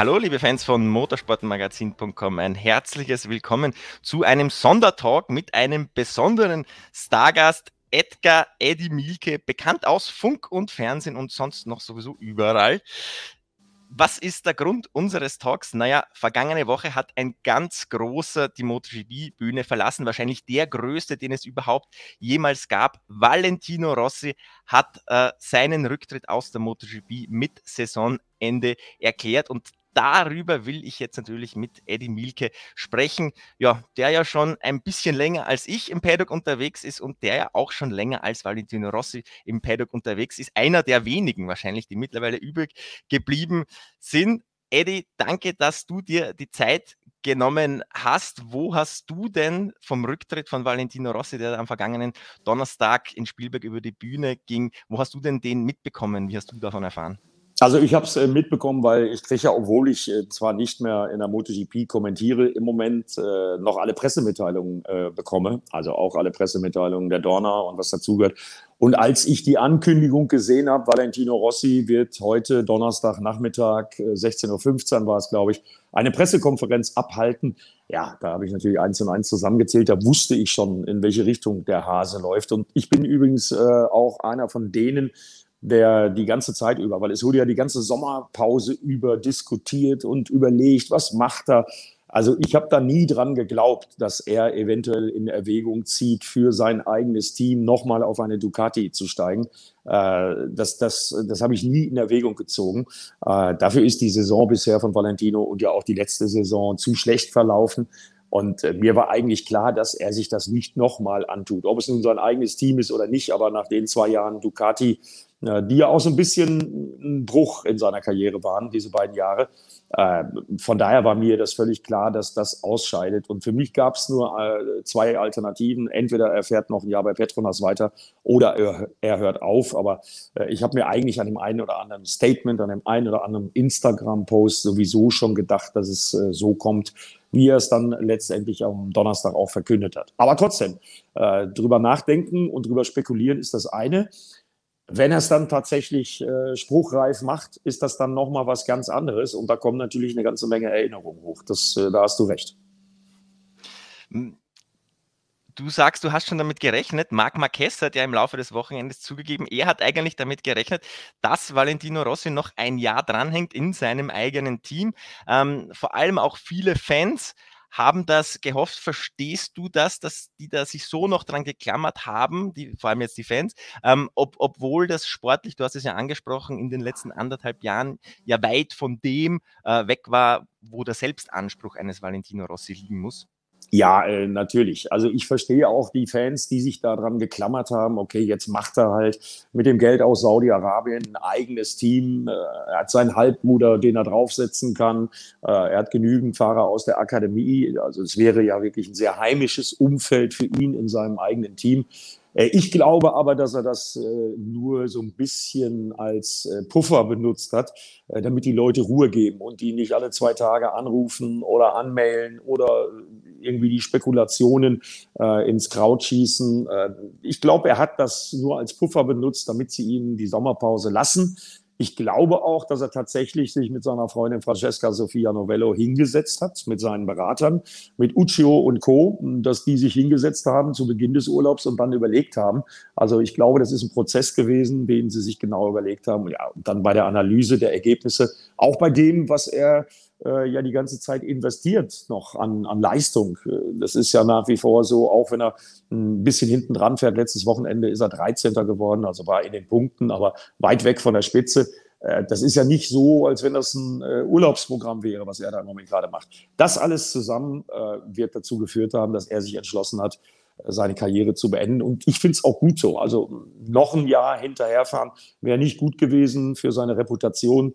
Hallo liebe Fans von motorsportmagazin.com, ein herzliches Willkommen zu einem Sondertalk mit einem besonderen Stargast, Edgar Eddy Mielke, bekannt aus Funk und Fernsehen und sonst noch sowieso überall. Was ist der Grund unseres Talks? Naja, vergangene Woche hat ein ganz großer die MotoGP-Bühne verlassen, wahrscheinlich der größte, den es überhaupt jemals gab. Valentino Rossi hat seinen Rücktritt aus der MotoGP mit Saisonende erklärt und darüber will ich jetzt natürlich mit Eddy Mielke sprechen, ja, der ja schon ein bisschen länger als ich im Paddock unterwegs ist und der ja auch schon länger als Valentino Rossi im Paddock unterwegs ist. Einer der wenigen wahrscheinlich, die mittlerweile übrig geblieben sind. Eddy, danke, dass du dir die Zeit genommen hast. Wo hast du denn vom Rücktritt von Valentino Rossi, der am vergangenen Donnerstag in Spielberg über die Bühne ging, wo hast du denn den mitbekommen? Wie hast du davon erfahren? Also ich habe es mitbekommen, weil ich kriege ja, obwohl ich zwar nicht mehr in der MotoGP kommentiere, im Moment noch alle Pressemitteilungen bekomme, also auch alle Pressemitteilungen der Dorna und was dazugehört. Und als ich die Ankündigung gesehen habe, Valentino Rossi wird heute Donnerstagnachmittag, 16.15 Uhr war es, glaube ich, eine Pressekonferenz abhalten. Ja, da habe ich natürlich 1 und 1 zusammengezählt, da wusste ich schon, in welche Richtung der Hase läuft. Und ich bin übrigens auch einer von denen, der die ganze Zeit über, weil es wurde ja die ganze Sommerpause über diskutiert und überlegt, was macht er. Also ich habe da nie dran geglaubt, dass er eventuell in Erwägung zieht, für sein eigenes Team nochmal auf eine Ducati zu steigen. Das habe ich nie in Erwägung gezogen. Dafür ist die Saison bisher von Valentino und ja auch die letzte Saison zu schlecht verlaufen. Und mir war eigentlich klar, dass er sich das nicht nochmal antut. Ob es nun sein eigenes Team ist oder nicht, aber nach den 2 Jahren Ducati, die ja auch so ein bisschen ein Bruch in seiner Karriere waren, diese 2 Jahre. Von daher war mir das völlig klar, dass das ausscheidet. Und für mich gab es nur 2 Alternativen. Entweder er fährt noch ein Jahr bei Petronas weiter oder er hört auf. Aber ich habe mir eigentlich an dem einen oder anderen Statement, an dem einen oder anderen Instagram-Post sowieso schon gedacht, dass es so kommt, wie er es dann letztendlich am Donnerstag auch verkündet hat. Aber trotzdem, drüber nachdenken und drüber spekulieren ist das eine. Wenn er es dann tatsächlich spruchreif macht, ist das dann nochmal was ganz anderes. Und da kommen natürlich eine ganze Menge Erinnerungen hoch. Da hast du recht. Du sagst, du hast schon damit gerechnet. Marc Marquez hat ja im Laufe des Wochenendes zugegeben, er hat eigentlich damit gerechnet, dass Valentino Rossi noch ein Jahr dranhängt in seinem eigenen Team. Vor allem auch viele Fans haben das gehofft. Verstehst du das, dass die da sich so noch dran geklammert haben, vor allem jetzt die Fans, obwohl das sportlich, du hast es ja angesprochen, in den letzten 1,5 Jahren ja weit von dem weg war, wo der Selbstanspruch eines Valentino Rossi liegen muss? Ja, natürlich. Also ich verstehe auch die Fans, die sich daran geklammert haben, okay, jetzt macht er halt mit dem Geld aus Saudi-Arabien ein eigenes Team, er hat seinen Halbbruder, den er draufsetzen kann, er hat genügend Fahrer aus der Akademie, also es wäre ja wirklich ein sehr heimisches Umfeld für ihn in seinem eigenen Team. Ich glaube aber, dass er das nur so ein bisschen als Puffer benutzt hat, damit die Leute Ruhe geben und die nicht alle 2 Tage anrufen oder anmailen oder irgendwie die Spekulationen ins Kraut schießen. Ich glaube, er hat das nur als Puffer benutzt, damit sie ihn die Sommerpause lassen. Ich glaube auch, dass er tatsächlich sich mit seiner Freundin Francesca Sofia Novello hingesetzt hat, mit seinen Beratern, mit Uccio und Co., dass die sich hingesetzt haben zu Beginn des Urlaubs und dann überlegt haben. Also ich glaube, das ist ein Prozess gewesen, den sie sich genau überlegt haben. Ja, und dann bei der Analyse der Ergebnisse, auch bei dem, was er ja die ganze Zeit investiert noch an Leistung. Das ist ja nach wie vor so, auch wenn er ein bisschen hinten dran fährt. Letztes Wochenende ist er 13. geworden, also war in den Punkten, aber weit weg von der Spitze. Das ist ja nicht so, als wenn das ein Urlaubsprogramm wäre, was er da im Moment gerade macht. Das alles zusammen wird dazu geführt haben, dass er sich entschlossen hat, seine Karriere zu beenden. Und ich finde es auch gut so. Also noch ein Jahr hinterherfahren wäre nicht gut gewesen für seine Reputation.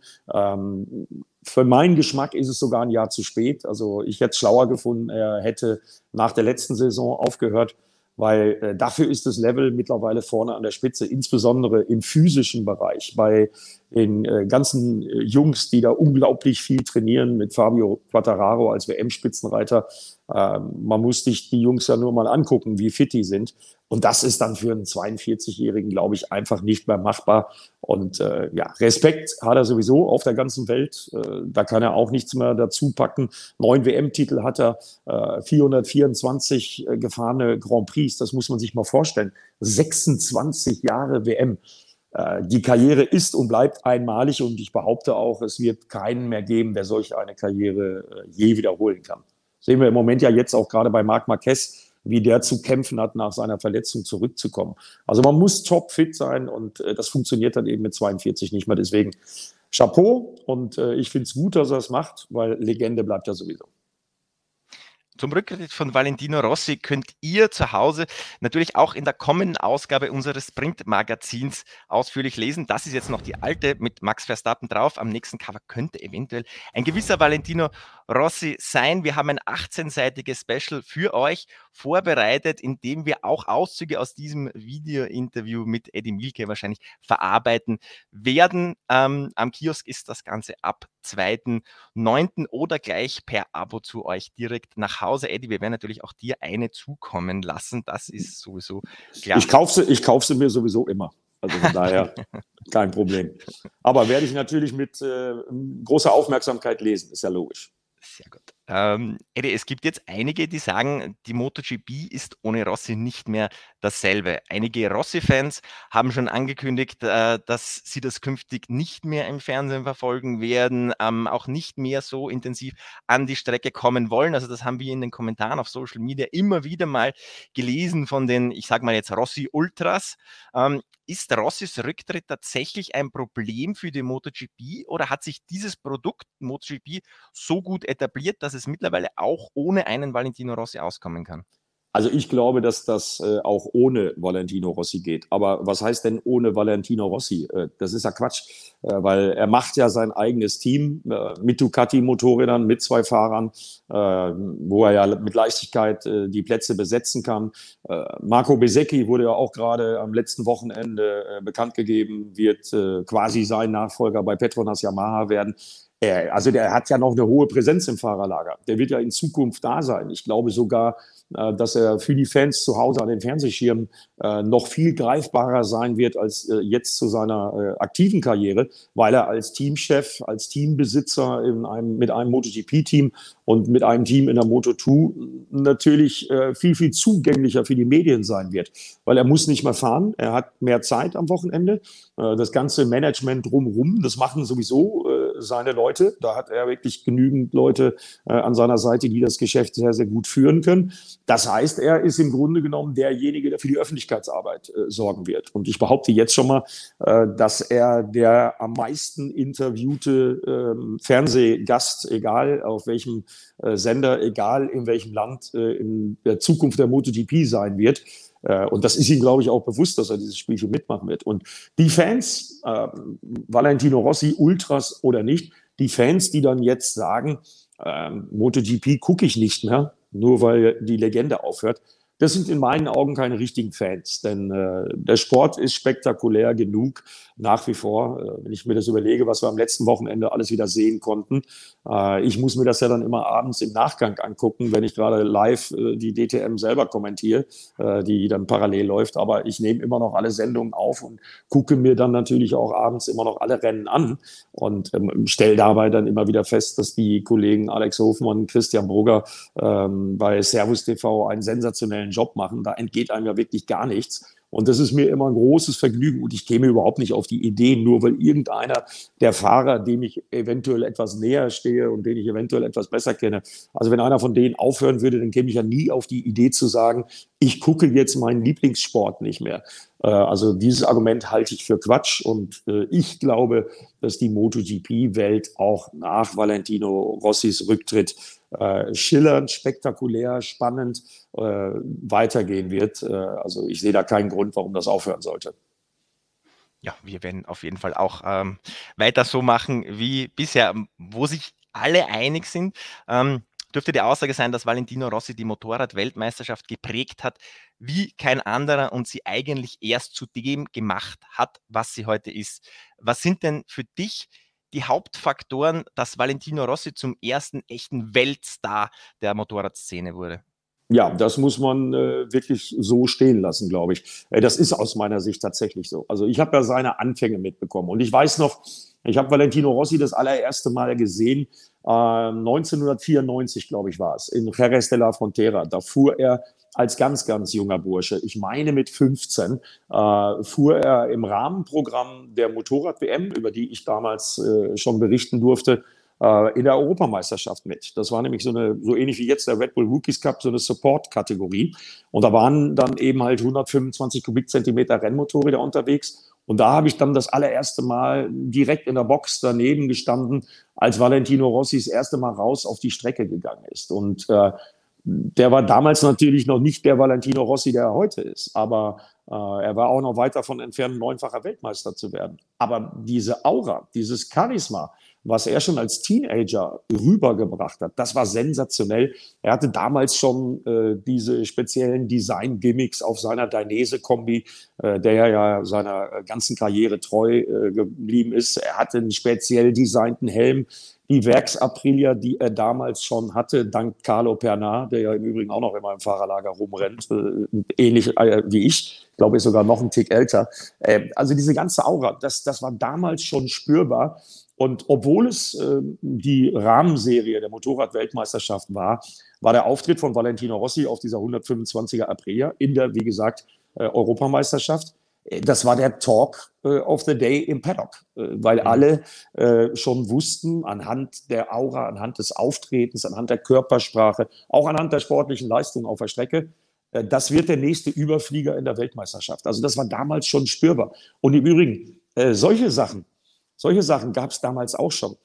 Für meinen Geschmack ist es sogar ein Jahr zu spät. Also ich hätte es schlauer gefunden, er hätte nach der letzten Saison aufgehört, weil dafür ist das Level mittlerweile vorne an der Spitze, insbesondere im physischen Bereich, bei den ganzen Jungs, die da unglaublich viel trainieren, mit Fabio Quartararo als WM-Spitzenreiter. Man muss sich die Jungs ja nur mal angucken, wie fit die sind. Und das ist dann für einen 42-Jährigen, glaube ich, einfach nicht mehr machbar. Und ja, Respekt hat er sowieso auf der ganzen Welt. Da kann er auch nichts mehr dazu packen. 9 WM-Titel hat er, 424 gefahrene Grand Prix. Das muss man sich mal vorstellen. 26 Jahre WM. Die Karriere ist und bleibt einmalig. Und ich behaupte auch, es wird keinen mehr geben, der solch eine Karriere je wiederholen kann. Sehen wir im Moment ja jetzt auch gerade bei Marc Marquez, wie der zu kämpfen hat, nach seiner Verletzung zurückzukommen. Also man muss topfit sein und das funktioniert dann eben mit 42 nicht mehr. Deswegen Chapeau und ich finde es gut, dass er es macht, weil Legende bleibt ja sowieso. Zum Rücktritt von Valentino Rossi könnt ihr zu Hause natürlich auch in der kommenden Ausgabe unseres Sprint-Magazins ausführlich lesen. Das ist jetzt noch die alte mit Max Verstappen drauf. Am nächsten Cover könnte eventuell ein gewisser Valentino Rossi sein. Wir haben ein 18-seitiges Special für euch vorbereitet, in dem wir auch Auszüge aus diesem Video-Interview mit Eddy Mielke wahrscheinlich verarbeiten werden. Am Kiosk ist das Ganze ab 2.9. oder gleich per Abo zu euch direkt nach Hause. Eddy, wir werden natürlich auch dir eine zukommen lassen. Das ist sowieso klar. Ich kauf sie mir sowieso immer. Also von daher kein Problem. Aber werde ich natürlich mit großer Aufmerksamkeit lesen. Ist ja logisch. Sehr gut. Eddy, es gibt jetzt einige, die sagen, die MotoGP ist ohne Rossi nicht mehr dasselbe. Einige Rossi-Fans haben schon angekündigt, dass sie das künftig nicht mehr im Fernsehen verfolgen werden, auch nicht mehr so intensiv an die Strecke kommen wollen. Also das haben wir in den Kommentaren auf Social Media immer wieder mal gelesen von den, ich sage mal jetzt Rossi-Ultras. Ist Rossis Rücktritt tatsächlich ein Problem für die MotoGP oder hat sich dieses Produkt MotoGP so gut etabliert, dass es mittlerweile auch ohne einen Valentino Rossi auskommen kann? Also ich glaube, dass das auch ohne Valentino Rossi geht. Aber was heißt denn ohne Valentino Rossi? Das ist ja Quatsch, weil er macht ja sein eigenes Team mit Ducati-Motorrädern, mit 2 Fahrern, wo er ja mit Leichtigkeit die Plätze besetzen kann. Marco Bezzecchi wurde ja auch gerade am letzten Wochenende bekannt gegeben, wird quasi sein Nachfolger bei Petronas Yamaha werden. Also der hat ja noch eine hohe Präsenz im Fahrerlager. Der wird ja in Zukunft da sein. Ich glaube sogar, dass er für die Fans zu Hause an den Fernsehschirmen noch viel greifbarer sein wird als jetzt zu seiner aktiven Karriere, weil er als Teamchef, als Teambesitzer mit einem MotoGP-Team und mit einem Team in der Moto2 natürlich viel, viel zugänglicher für die Medien sein wird, weil er muss nicht mehr fahren, er hat mehr Zeit am Wochenende. Das ganze Management drumherum, das machen sowieso seine Leute. Da hat er wirklich genügend Leute an seiner Seite, die das Geschäft sehr, sehr gut führen können. Das heißt, er ist im Grunde genommen derjenige, der für die Öffentlichkeitsarbeit sorgen wird. Und ich behaupte jetzt schon mal, dass er der am meisten interviewte Fernsehgast, egal auf welchem Sender, egal in welchem Land, in der Zukunft der MotoGP sein wird. Und das ist ihm, glaube ich, auch bewusst, dass er dieses Spielchen mitmachen wird. Und die Fans, Valentino Rossi, Ultras oder nicht, die Fans, die dann jetzt sagen, MotoGP gucke ich nicht mehr, nur weil die Legende aufhört, das sind in meinen Augen keine richtigen Fans, denn der Sport ist spektakulär genug nach wie vor. Wenn ich mir das überlege, was wir am letzten Wochenende alles wieder sehen konnten. Ich muss mir das ja dann immer abends im Nachgang angucken, wenn ich gerade live die DTM selber kommentiere, die dann parallel läuft. Aber ich nehme immer noch alle Sendungen auf und gucke mir dann natürlich auch abends immer noch alle Rennen an und stelle dabei dann immer wieder fest, dass die Kollegen Alex Hofmann und Christian Brugger bei Servus TV einen sensationellen Job machen, da entgeht einem ja wirklich gar nichts. Und das ist mir immer ein großes Vergnügen und ich käme überhaupt nicht auf die Idee, nur weil irgendeiner der Fahrer, dem ich eventuell etwas näher stehe und den ich eventuell etwas besser kenne, also wenn einer von denen aufhören würde, dann käme ich ja nie auf die Idee zu sagen, ich gucke jetzt meinen Lieblingssport nicht mehr. Also dieses Argument halte ich für Quatsch und ich glaube, dass die MotoGP-Welt auch nach Valentino Rossis Rücktritt schillernd, spektakulär, spannend weitergehen wird. Also ich sehe da keinen Grund, warum das aufhören sollte. Ja, wir werden auf jeden Fall auch weiter so machen wie bisher, wo sich alle einig sind. Dürfte die Aussage sein, dass Valentino Rossi die Motorrad-Weltmeisterschaft geprägt hat wie kein anderer und sie eigentlich erst zu dem gemacht hat, was sie heute ist. Was sind denn für dich die Hauptfaktoren, dass Valentino Rossi zum ersten echten Weltstar der Motorradszene wurde? Ja, das muss man wirklich so stehen lassen, glaube ich. Das ist aus meiner Sicht tatsächlich so. Also ich habe ja seine Anfänge mitbekommen. Und ich weiß noch, ich habe Valentino Rossi das allererste Mal gesehen, 1994, glaube ich, war es, in Jerez de la Frontera. Da fuhr er als ganz, ganz junger Bursche, ich meine mit 15, fuhr er im Rahmenprogramm der Motorrad-WM, über die ich damals schon berichten durfte, in der Europameisterschaft mit. Das war nämlich so ähnlich wie jetzt der Red Bull Rookies Cup, so eine Support-Kategorie. Und da waren dann eben halt 125 Kubikzentimeter Rennmotorräder unterwegs. Und da habe ich dann das allererste Mal direkt in der Box daneben gestanden, als Valentino Rossi das erste Mal raus auf die Strecke gegangen ist. Und der war damals natürlich noch nicht der Valentino Rossi, der er heute ist. Aber er war auch noch weit davon entfernt, neunfacher Weltmeister zu werden. Aber diese Aura, dieses Charisma, was er schon als Teenager rübergebracht hat, das war sensationell. Er hatte damals schon diese speziellen Design-Gimmicks auf seiner Dainese-Kombi, der ja seiner ganzen Karriere treu geblieben ist. Er hatte einen speziell designten Helm, die Werks-Aprilia, die er damals schon hatte, dank Carlo Pernat, der ja im Übrigen auch noch in meinem Fahrerlager rumrennt, ähnlich wie ich. Ich glaube, er ist sogar noch einen Tick älter. Also diese ganze Aura, das war damals schon spürbar. Und obwohl es die Rahmenserie der Motorrad-Weltmeisterschaft war, war der Auftritt von Valentino Rossi auf dieser 125er Aprilia in der, wie gesagt, Europameisterschaft, das war der Talk of the Day im Paddock, weil alle schon wussten, anhand der Aura, anhand des Auftretens, anhand der Körpersprache, auch anhand der sportlichen Leistung auf der Strecke, das wird der nächste Überflieger in der Weltmeisterschaft. Also das war damals schon spürbar. Und im Übrigen, solche Sachen gab es damals auch schon.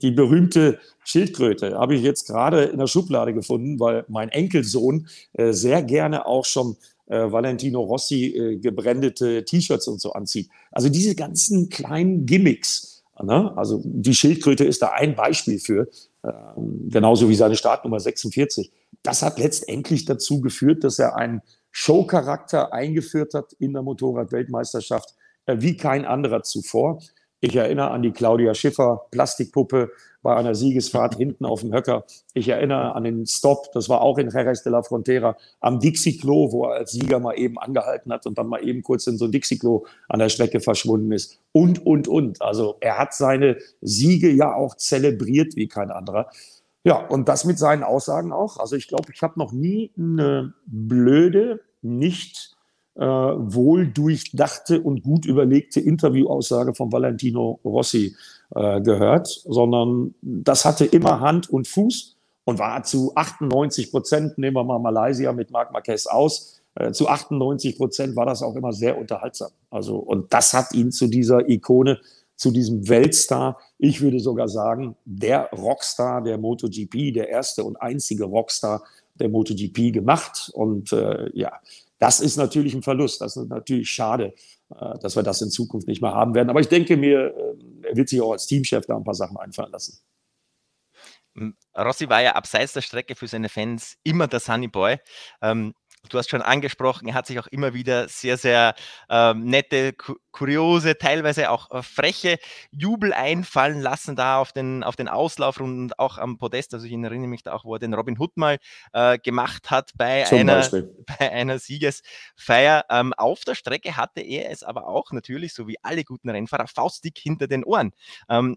Die berühmte Schildkröte habe ich jetzt gerade in der Schublade gefunden, weil mein Enkelsohn sehr gerne auch schon Valentino Rossi gebrändete T-Shirts und so anzieht. Also diese ganzen kleinen Gimmicks, ne? Also die Schildkröte ist da ein Beispiel für, genauso wie seine Startnummer 46. Das hat letztendlich dazu geführt, dass er einen Showcharakter eingeführt hat in der Motorrad-Weltmeisterschaft wie kein anderer zuvor. Ich erinnere an die Claudia Schiffer Plastikpuppe bei einer Siegesfahrt hinten auf dem Höcker. Ich erinnere an den Stop, das war auch in Jerez de la Frontera, am Dixie-Klo, wo er als Sieger mal eben angehalten hat und dann mal eben kurz in so ein Dixie-Klo an der Strecke verschwunden ist. Und. Also er hat seine Siege ja auch zelebriert wie kein anderer. Ja, und das mit seinen Aussagen auch. Also ich glaube, ich habe noch nie eine blöde, nicht wohl durchdachte und gut überlegte Interviewaussage von Valentino Rossi gehört, sondern das hatte immer Hand und Fuß und war zu 98%, nehmen wir mal Malaysia mit Marc Marquez aus, zu 98% war das auch immer sehr unterhaltsam. Also, und das hat ihn zu dieser Ikone, zu diesem Weltstar, ich würde sogar sagen, der Rockstar der MotoGP, der erste und einzige Rockstar der MotoGP gemacht. Und das ist natürlich ein Verlust, das ist natürlich schade, dass wir das in Zukunft nicht mehr haben werden. Aber ich denke mir, er wird sich auch als Teamchef da ein paar Sachen einfallen lassen. Rossi war ja abseits der Strecke für seine Fans immer der Sunny Boy. Du hast schon angesprochen, er hat sich auch immer wieder sehr, sehr nette, kuriose, teilweise auch freche Jubel einfallen lassen da auf den Auslaufrunden und auch am Podest. Also ich erinnere mich da auch, wo er den Robin Hood mal gemacht hat bei einer Siegesfeier. Auf der Strecke hatte er es aber auch natürlich, so wie alle guten Rennfahrer, faustdick hinter den Ohren.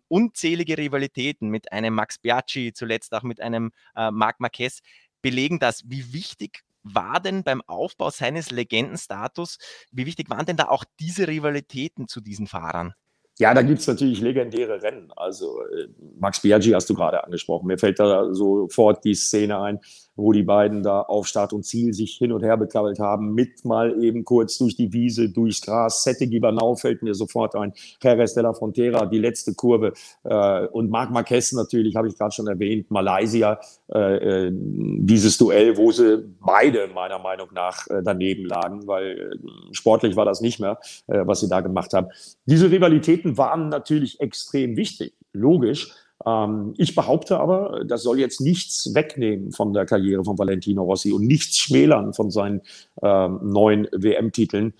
Unzählige Rivalitäten mit einem Max Biaggi, zuletzt auch mit einem Marc Marquez, belegen das, wie wichtig war denn beim Aufbau seines Legendenstatus, wie wichtig waren denn da auch diese Rivalitäten zu diesen Fahrern? Ja, da gibt es natürlich legendäre Rennen. Also Max Biaggi hast du gerade angesprochen. Mir fällt da sofort die Szene ein, wo die beiden da auf Start und Ziel sich hin und her bekabbelt haben, mit mal eben kurz durch die Wiese, durchs Gras. Sette Gibernau fällt mir sofort ein. Jerez de la Frontera, die letzte Kurve. Und Marc Marquez natürlich, habe ich gerade schon erwähnt, Malaysia, dieses Duell, wo sie beide meiner Meinung nach daneben lagen, weil sportlich war das nicht mehr, was sie da gemacht haben. Diese Rivalitäten waren natürlich extrem wichtig, logisch. Ich behaupte aber, das soll jetzt nichts wegnehmen von der Karriere von Valentino Rossi und nichts schmälern von seinen neuen WM-Titeln.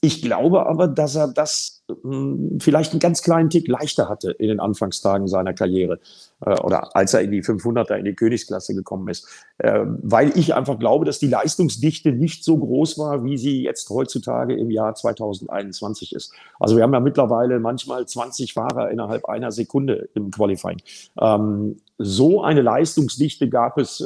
Ich glaube aber, dass er das vielleicht einen ganz kleinen Tick leichter hatte in den Anfangstagen seiner Karriere oder als er in die 500er, in die Königsklasse gekommen ist, weil ich einfach glaube, dass die Leistungsdichte nicht so groß war, wie sie jetzt heutzutage im Jahr 2021 ist. Also wir haben ja mittlerweile manchmal 20 Fahrer innerhalb einer Sekunde im Qualifying. So eine Leistungsdichte gab es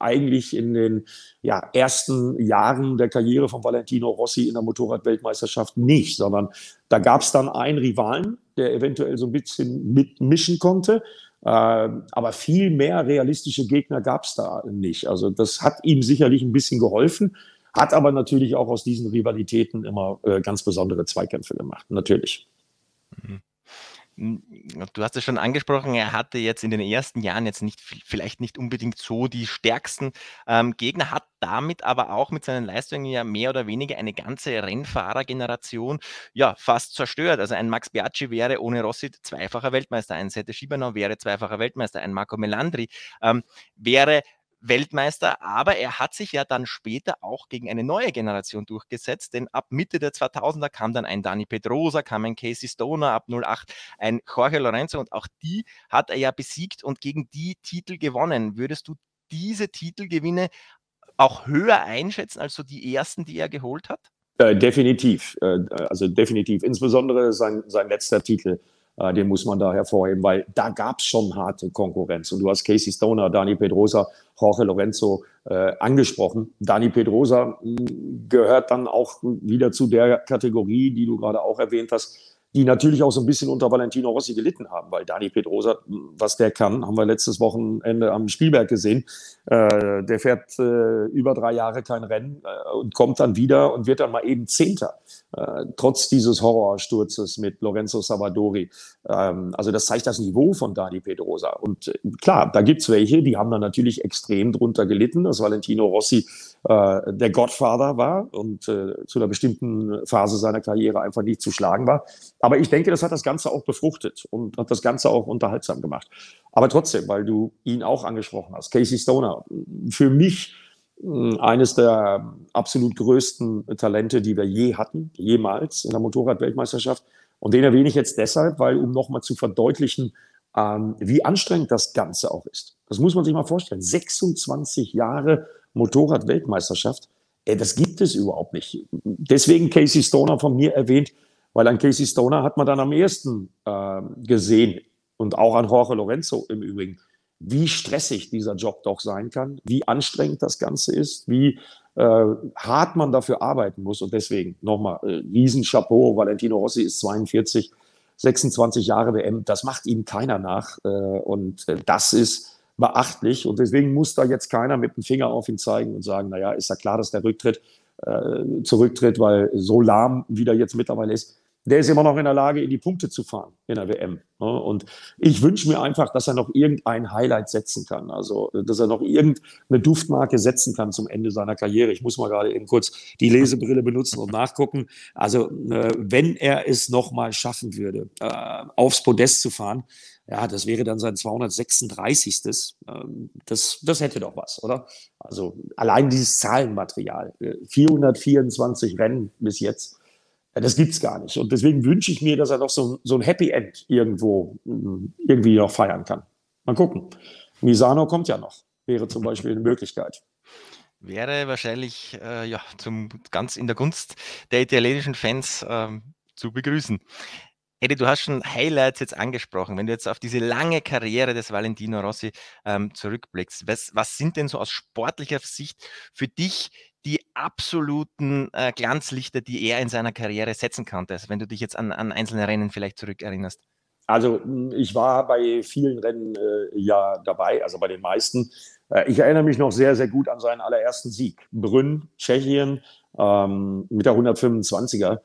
eigentlich in den ersten Jahren der Karriere von Valentino Rossi in der Motorrad-Weltmeisterschaft nicht, sondern da gab es dann einen Rivalen, der eventuell so ein bisschen mitmischen konnte, aber viel mehr realistische Gegner gab es da nicht. Also das hat ihm sicherlich ein bisschen geholfen, hat aber natürlich auch aus diesen Rivalitäten immer ganz besondere Zweikämpfe gemacht, natürlich. Mhm. Du hast es schon angesprochen, er hatte jetzt in den ersten Jahren jetzt nicht, vielleicht nicht unbedingt so die stärksten Gegner, hat damit aber auch mit seinen Leistungen ja mehr oder weniger eine ganze Rennfahrergeneration fast zerstört. Also ein Max Biaggi wäre ohne Rossi zweifacher Weltmeister, ein Sette Schibanow wäre zweifacher Weltmeister, ein Marco Melandri wäre Weltmeister, aber er hat sich ja dann später auch gegen eine neue Generation durchgesetzt, denn ab Mitte der 2000er kam dann ein Dani Pedrosa, kam ein Casey Stoner, ab 2008 ein Jorge Lorenzo und auch die hat er ja besiegt und gegen die Titel gewonnen. Würdest du diese Titelgewinne auch höher einschätzen als so die ersten, die er geholt hat? Definitiv. Insbesondere sein letzter Titel. Den muss man da hervorheben, weil da gab es schon harte Konkurrenz. Und du hast Casey Stoner, Dani Pedrosa, Jorge Lorenzo angesprochen. Dani Pedrosa gehört dann auch wieder zu der Kategorie, die du gerade auch erwähnt hast, die natürlich auch so ein bisschen unter Valentino Rossi gelitten haben, weil Dani Pedrosa, was der kann, haben wir letztes Wochenende am Spielberg gesehen. Der fährt über 3 Jahre kein Rennen und kommt dann wieder und wird dann mal eben Zehnter, trotz dieses Horrorsturzes mit Lorenzo Savadori. Also das zeigt das Niveau von Dani Pedrosa. Und klar, da gibt's welche, die haben da natürlich extrem drunter gelitten, dass Valentino Rossi der Godfather war und zu einer bestimmten Phase seiner Karriere einfach nicht zu schlagen war. Aber ich denke, das hat das Ganze auch befruchtet und hat das Ganze auch unterhaltsam gemacht. Aber trotzdem, weil du ihn auch angesprochen hast, Casey Stoner, für mich eines der absolut größten Talente, die wir je hatten, jemals in der Motorrad-Weltmeisterschaft. Und den erwähne ich jetzt deshalb, weil, um nochmal zu verdeutlichen, wie anstrengend das Ganze auch ist. Das muss man sich mal vorstellen. 26 Jahre Motorrad-Weltmeisterschaft, das gibt es überhaupt nicht. Deswegen Casey Stoner von mir erwähnt, weil an Casey Stoner hat man dann am ehesten gesehen und auch an Jorge Lorenzo im Übrigen, wie stressig dieser Job doch sein kann, wie anstrengend das Ganze ist, wie hart man dafür arbeiten muss. Und deswegen nochmal, Riesen-Chapeau, Valentino Rossi ist 42, 26 Jahre WM, das macht ihm keiner nach und das ist beachtlich und deswegen muss da jetzt keiner mit dem Finger auf ihn zeigen und sagen, naja, ist ja klar, dass der zurücktritt, weil so lahm, wie der jetzt mittlerweile ist, der ist immer noch in der Lage, in die Punkte zu fahren in der WM. Und ich wünsche mir einfach, dass er noch irgendein Highlight setzen kann, also dass er noch irgendeine Duftmarke setzen kann zum Ende seiner Karriere. Ich muss mal gerade eben kurz die Lesebrille benutzen und nachgucken. Also wenn er es nochmal schaffen würde, aufs Podest zu fahren, ja, das wäre dann sein 236. Das hätte doch was, oder? Also allein dieses Zahlenmaterial, 424 Rennen bis jetzt, das gibt's gar nicht. Und deswegen wünsche ich mir, dass er noch so ein Happy End irgendwo irgendwie noch feiern kann. Mal gucken. Misano kommt ja noch. Wäre zum Beispiel eine Möglichkeit. Wäre wahrscheinlich ganz in der Gunst der italienischen Fans zu begrüßen. Eddie, du hast schon Highlights jetzt angesprochen. Wenn du jetzt auf diese lange Karriere des Valentino Rossi zurückblickst, was sind denn so aus sportlicher Sicht für dich die absoluten Glanzlichter, die er in seiner Karriere setzen konnte? Also wenn du dich jetzt an einzelne Rennen vielleicht zurückerinnerst. Also ich war bei vielen Rennen dabei, also bei den meisten. Ich erinnere mich noch sehr, sehr gut an seinen allerersten Sieg. Brünn, Tschechien, mit der 125er.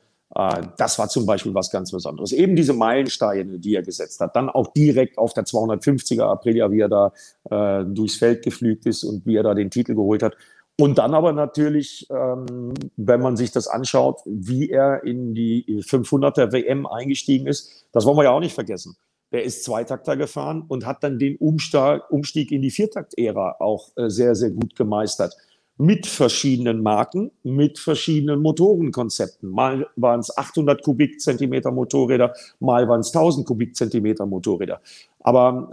Das war zum Beispiel was ganz Besonderes. Eben diese Meilensteine, die er gesetzt hat. Dann auch direkt auf der 250er Aprilia, wie er da durchs Feld geflügt ist und wie er da den Titel geholt hat. Und dann aber natürlich, wenn man sich das anschaut, wie er in die 500er WM eingestiegen ist, das wollen wir ja auch nicht vergessen. Der ist Zweitakter gefahren und hat dann den Umstieg in die Viertakt-Ära auch sehr, sehr gut gemeistert. mit verschiedenen Marken, mit verschiedenen Motorenkonzepten. Mal waren es 800 Kubikzentimeter Motorräder, mal waren es 1000 Kubikzentimeter Motorräder. Aber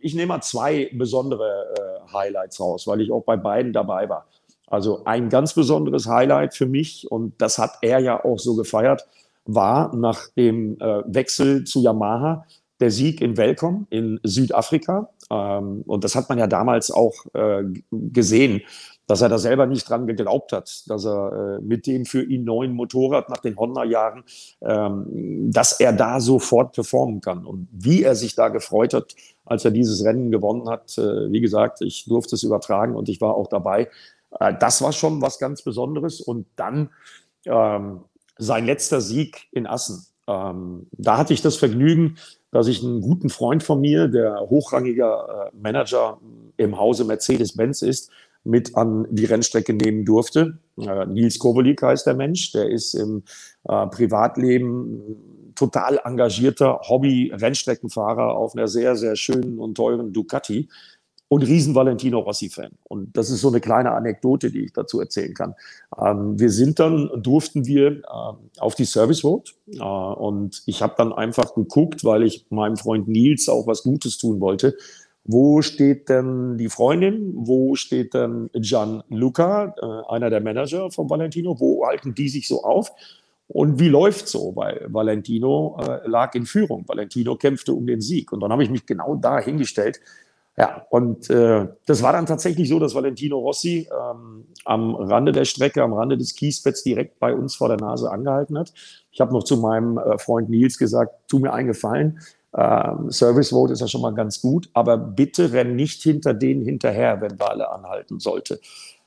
ich nehme mal zwei besondere Highlights raus, weil ich auch bei beiden dabei war. Also ein ganz besonderes Highlight für mich, und das hat er ja auch so gefeiert, war nach dem Wechsel zu Yamaha der Sieg in Welkom in Südafrika. Und das hat man ja damals auch gesehen, dass er da selber nicht dran geglaubt hat, dass er mit dem für ihn neuen Motorrad nach den Honda-Jahren, dass er da sofort performen kann. Und wie er sich da gefreut hat, als er dieses Rennen gewonnen hat, wie gesagt, ich durfte es übertragen und ich war auch dabei. Das war schon was ganz Besonderes. Und dann sein letzter Sieg in Assen. Da hatte ich das Vergnügen, dass ich einen guten Freund von mir, der hochrangiger Manager im Hause Mercedes-Benz ist, mit an die Rennstrecke nehmen durfte. Nils Kowolik heißt der Mensch, der ist im Privatleben total engagierter Hobby-Rennstreckenfahrer auf einer sehr, sehr schönen und teuren Ducati und riesen Valentino Rossi-Fan. Und das ist so eine kleine Anekdote, die ich dazu erzählen kann. Durften wir auf die Service Road. Und ich habe dann einfach geguckt, weil ich meinem Freund Nils auch was Gutes tun wollte. Wo steht denn die Freundin? Wo steht denn Gianluca, einer der Manager von Valentino? Wo halten die sich so auf? Und wie läuft so? Weil Valentino lag in Führung. Valentino kämpfte um den Sieg. Und dann habe ich mich genau da hingestellt. Ja, und das war dann tatsächlich so, dass Valentino Rossi am Rande der Strecke, am Rande des Kiesbetts direkt bei uns vor der Nase angehalten hat. Ich habe noch zu meinem Freund Nils gesagt, tu mir einen Gefallen, Service Road ist ja schon mal ganz gut, aber bitte renn nicht hinter denen hinterher, wenn Wale anhalten sollte.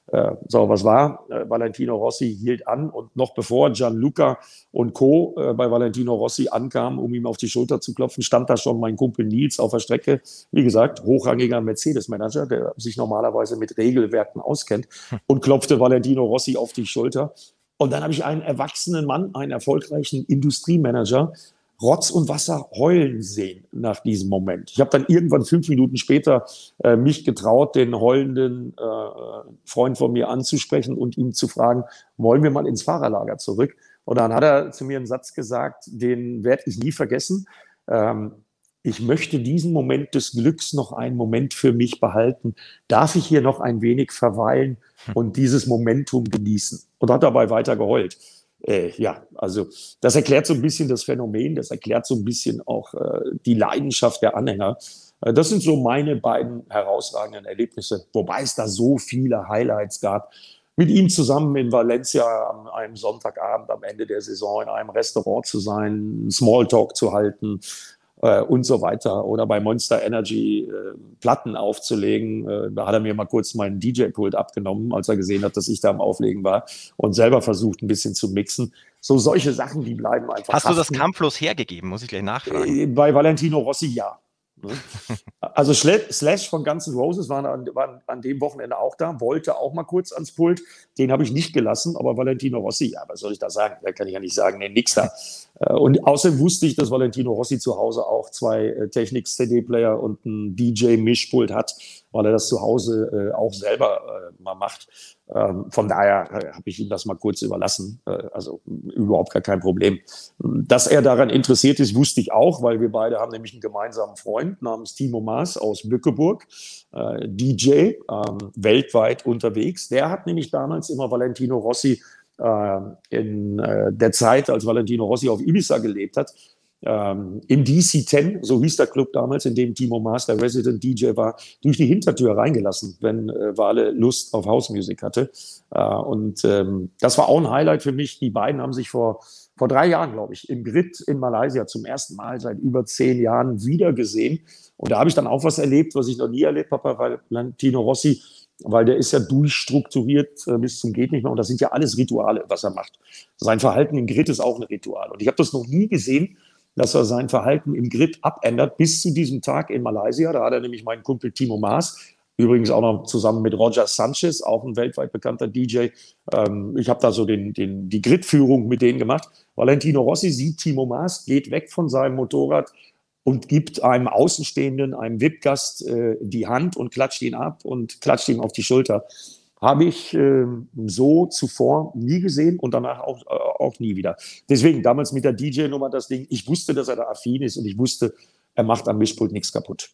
Was war? Valentino Rossi hielt an, und noch bevor Gianluca und Co. Bei Valentino Rossi ankamen, um ihm auf die Schulter zu klopfen, stand da schon mein Kumpel Nils auf der Strecke. Wie gesagt, hochrangiger Mercedes-Manager, der sich normalerweise mit Regelwerken auskennt, und klopfte Valentino Rossi auf die Schulter. Und dann habe ich einen erwachsenen Mann, einen erfolgreichen Industriemanager, Rotz und Wasser heulen sehen nach diesem Moment. Ich habe dann irgendwann 5 Minuten später mich getraut, den heulenden Freund von mir anzusprechen und ihn zu fragen, wollen wir mal ins Fahrerlager zurück? Und dann hat er zu mir einen Satz gesagt, den werde ich nie vergessen. Ich möchte diesen Moment des Glücks noch einen Moment für mich behalten. Darf ich hier noch ein wenig verweilen und dieses Momentum genießen? Und hat dabei weiter geheult. Das erklärt so ein bisschen das Phänomen, das erklärt so ein bisschen auch die Leidenschaft der Anhänger. Das sind so meine beiden herausragenden Erlebnisse, wobei es da so viele Highlights gab. Mit ihm zusammen in Valencia an einem Sonntagabend am Ende der Saison in einem Restaurant zu sein, Smalltalk zu halten und so weiter. Oder bei Monster Energy Platten aufzulegen. Da hat er mir mal kurz meinen DJ-Pult abgenommen, als er gesehen hat, dass ich da am Auflegen war, und selber versucht, ein bisschen zu mixen. So solche Sachen, die bleiben einfach. Hast du das kampflos hergegeben? Muss ich gleich nachfragen. Bei Valentino Rossi, ja. Also Slash von Guns N' Roses waren an dem Wochenende auch da, wollte auch mal kurz ans Pult, den habe ich nicht gelassen, aber Valentino Rossi, ja, was soll ich da sagen, da kann ich ja nicht sagen, nee, nix da. Und außerdem wusste ich, dass Valentino Rossi zu Hause auch 2 Technics-CD-Player und ein DJ-Mischpult hat, weil er das zu Hause auch selber mal macht. Von daher habe ich ihm das mal kurz überlassen. Also überhaupt gar kein Problem. Dass er daran interessiert ist, wusste ich auch, weil wir beide haben nämlich einen gemeinsamen Freund namens Timo Maas aus Bückeburg, DJ, weltweit unterwegs. Der hat nämlich damals immer Valentino Rossi in der Zeit, als Valentino Rossi auf Ibiza gelebt hat, im DC-10, so hieß der Club damals, in dem Timo Maas, der Resident DJ war, durch die Hintertür reingelassen, wenn Wale Lust auf House Music hatte. Das war auch ein Highlight für mich. Die beiden haben sich vor 3 Jahren, glaube ich, im Grid in Malaysia zum ersten Mal seit über 10 Jahren wieder gesehen. Und da habe ich dann auch was erlebt, was ich noch nie erlebt habe bei Valentino Rossi, weil der ist ja durchstrukturiert bis zum geht nicht mehr, und das sind ja alles Rituale, was er macht. Sein Verhalten im Grid ist auch ein Ritual, und ich habe das noch nie gesehen, dass er sein Verhalten im Grid abändert bis zu diesem Tag in Malaysia. Da hat er nämlich meinen Kumpel Timo Maas, übrigens auch noch zusammen mit Roger Sanchez, auch ein weltweit bekannter DJ. Ich habe da so die Grid-Führung mit denen gemacht. Valentino Rossi sieht Timo Maas, geht weg von seinem Motorrad, und gibt einem Außenstehenden, einem VIP-Gast die Hand und klatscht ihn ab und klatscht ihm auf die Schulter. Habe ich so zuvor nie gesehen und danach auch nie wieder. Deswegen damals mit der DJ-Nummer das Ding. Ich wusste, dass er da affin ist und ich wusste, er macht am Mischpult nichts kaputt.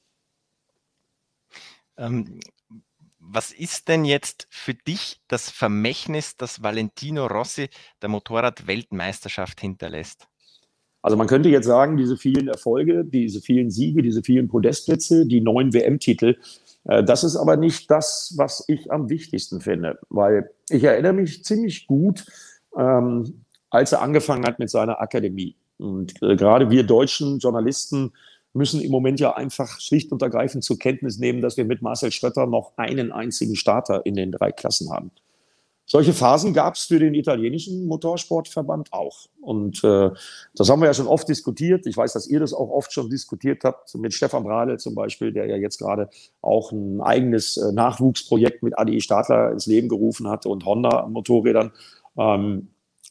Was ist denn jetzt für dich das Vermächtnis, das Valentino Rossi der Motorrad-Weltmeisterschaft hinterlässt? Also man könnte jetzt sagen, diese vielen Erfolge, diese vielen Siege, diese vielen Podestplätze, die 9 WM-Titel, das ist aber nicht das, was ich am wichtigsten finde, weil ich erinnere mich ziemlich gut, als er angefangen hat mit seiner Akademie. Und gerade wir deutschen Journalisten müssen im Moment ja einfach schlicht und ergreifend zur Kenntnis nehmen, dass wir mit Marcel Schroetter noch einen einzigen Starter in den 3 Klassen haben. Solche Phasen gab es für den italienischen Motorsportverband auch. Und das haben wir ja schon oft diskutiert. Ich weiß, dass ihr das auch oft schon diskutiert habt, mit Stefan Bradl zum Beispiel, der ja jetzt gerade auch ein eigenes Nachwuchsprojekt mit ADE Stadler ins Leben gerufen hat und Honda Motorrädern.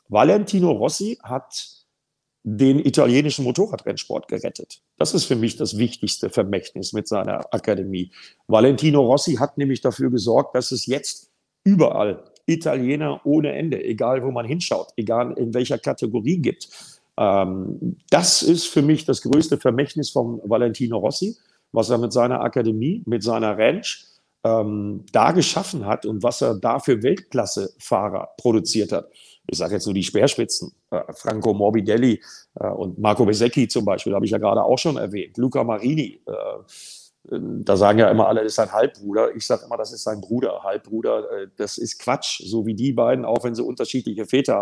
Valentino Rossi hat den italienischen Motorradrennsport gerettet. Das ist für mich das wichtigste Vermächtnis mit seiner Akademie. Valentino Rossi hat nämlich dafür gesorgt, dass es jetzt überall Italiener ohne Ende, egal wo man hinschaut, egal in welcher Kategorie gibt. Das ist für mich das größte Vermächtnis von Valentino Rossi, was er mit seiner Akademie, mit seiner Ranch da geschaffen hat und was er da für Weltklasse-Fahrer produziert hat. Ich sage jetzt nur die Speerspitzen, Franco Morbidelli und Marco Bezzecchi zum Beispiel, habe ich ja gerade auch schon erwähnt, Luca Marini, da sagen ja immer alle, das ist sein Halbbruder, ich sage immer, das ist sein Bruder, Halbbruder, das ist Quatsch, so wie die beiden, auch wenn sie unterschiedliche Väter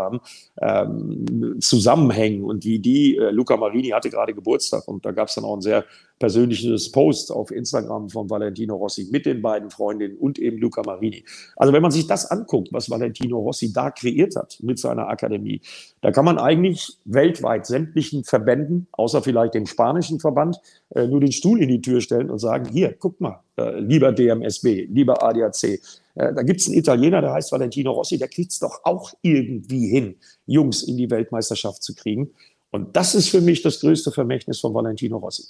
haben, zusammenhängen und wie die, Luca Marini hatte gerade Geburtstag und da gab es dann auch ein sehr persönliches Post auf Instagram von Valentino Rossi mit den beiden Freundinnen und eben Luca Marini. Also wenn man sich das anguckt, was Valentino Rossi da kreiert hat mit seiner Akademie, da kann man eigentlich weltweit sämtlichen Verbänden, außer vielleicht dem spanischen Verband, nur den Stuhl in die Tür stellen und sagen, hier, guck mal, lieber DMSB, lieber ADAC, da gibt es einen Italiener, der heißt Valentino Rossi, der kriegt es doch auch irgendwie hin, Jungs in die Weltmeisterschaft zu kriegen. Und das ist für mich das größte Vermächtnis von Valentino Rossi.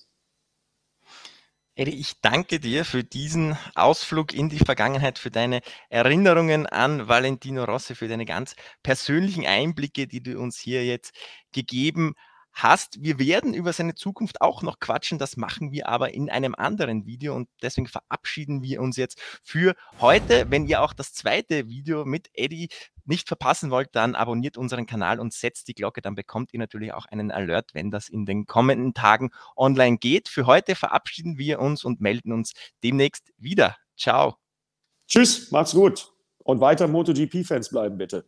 Edi, ich danke dir für diesen Ausflug in die Vergangenheit, für deine Erinnerungen an Valentino Rossi, für deine ganz persönlichen Einblicke, die du uns hier jetzt gegeben hast. Wir werden über seine Zukunft auch noch quatschen, das machen wir aber in einem anderen Video und deswegen verabschieden wir uns jetzt für heute. Wenn ihr auch das zweite Video mit Edi nicht verpassen wollt, dann abonniert unseren Kanal und setzt die Glocke, dann bekommt ihr natürlich auch einen Alert, wenn das in den kommenden Tagen online geht. Für heute verabschieden wir uns und melden uns demnächst wieder. Ciao. Tschüss, macht's gut und weiter MotoGP-Fans bleiben bitte.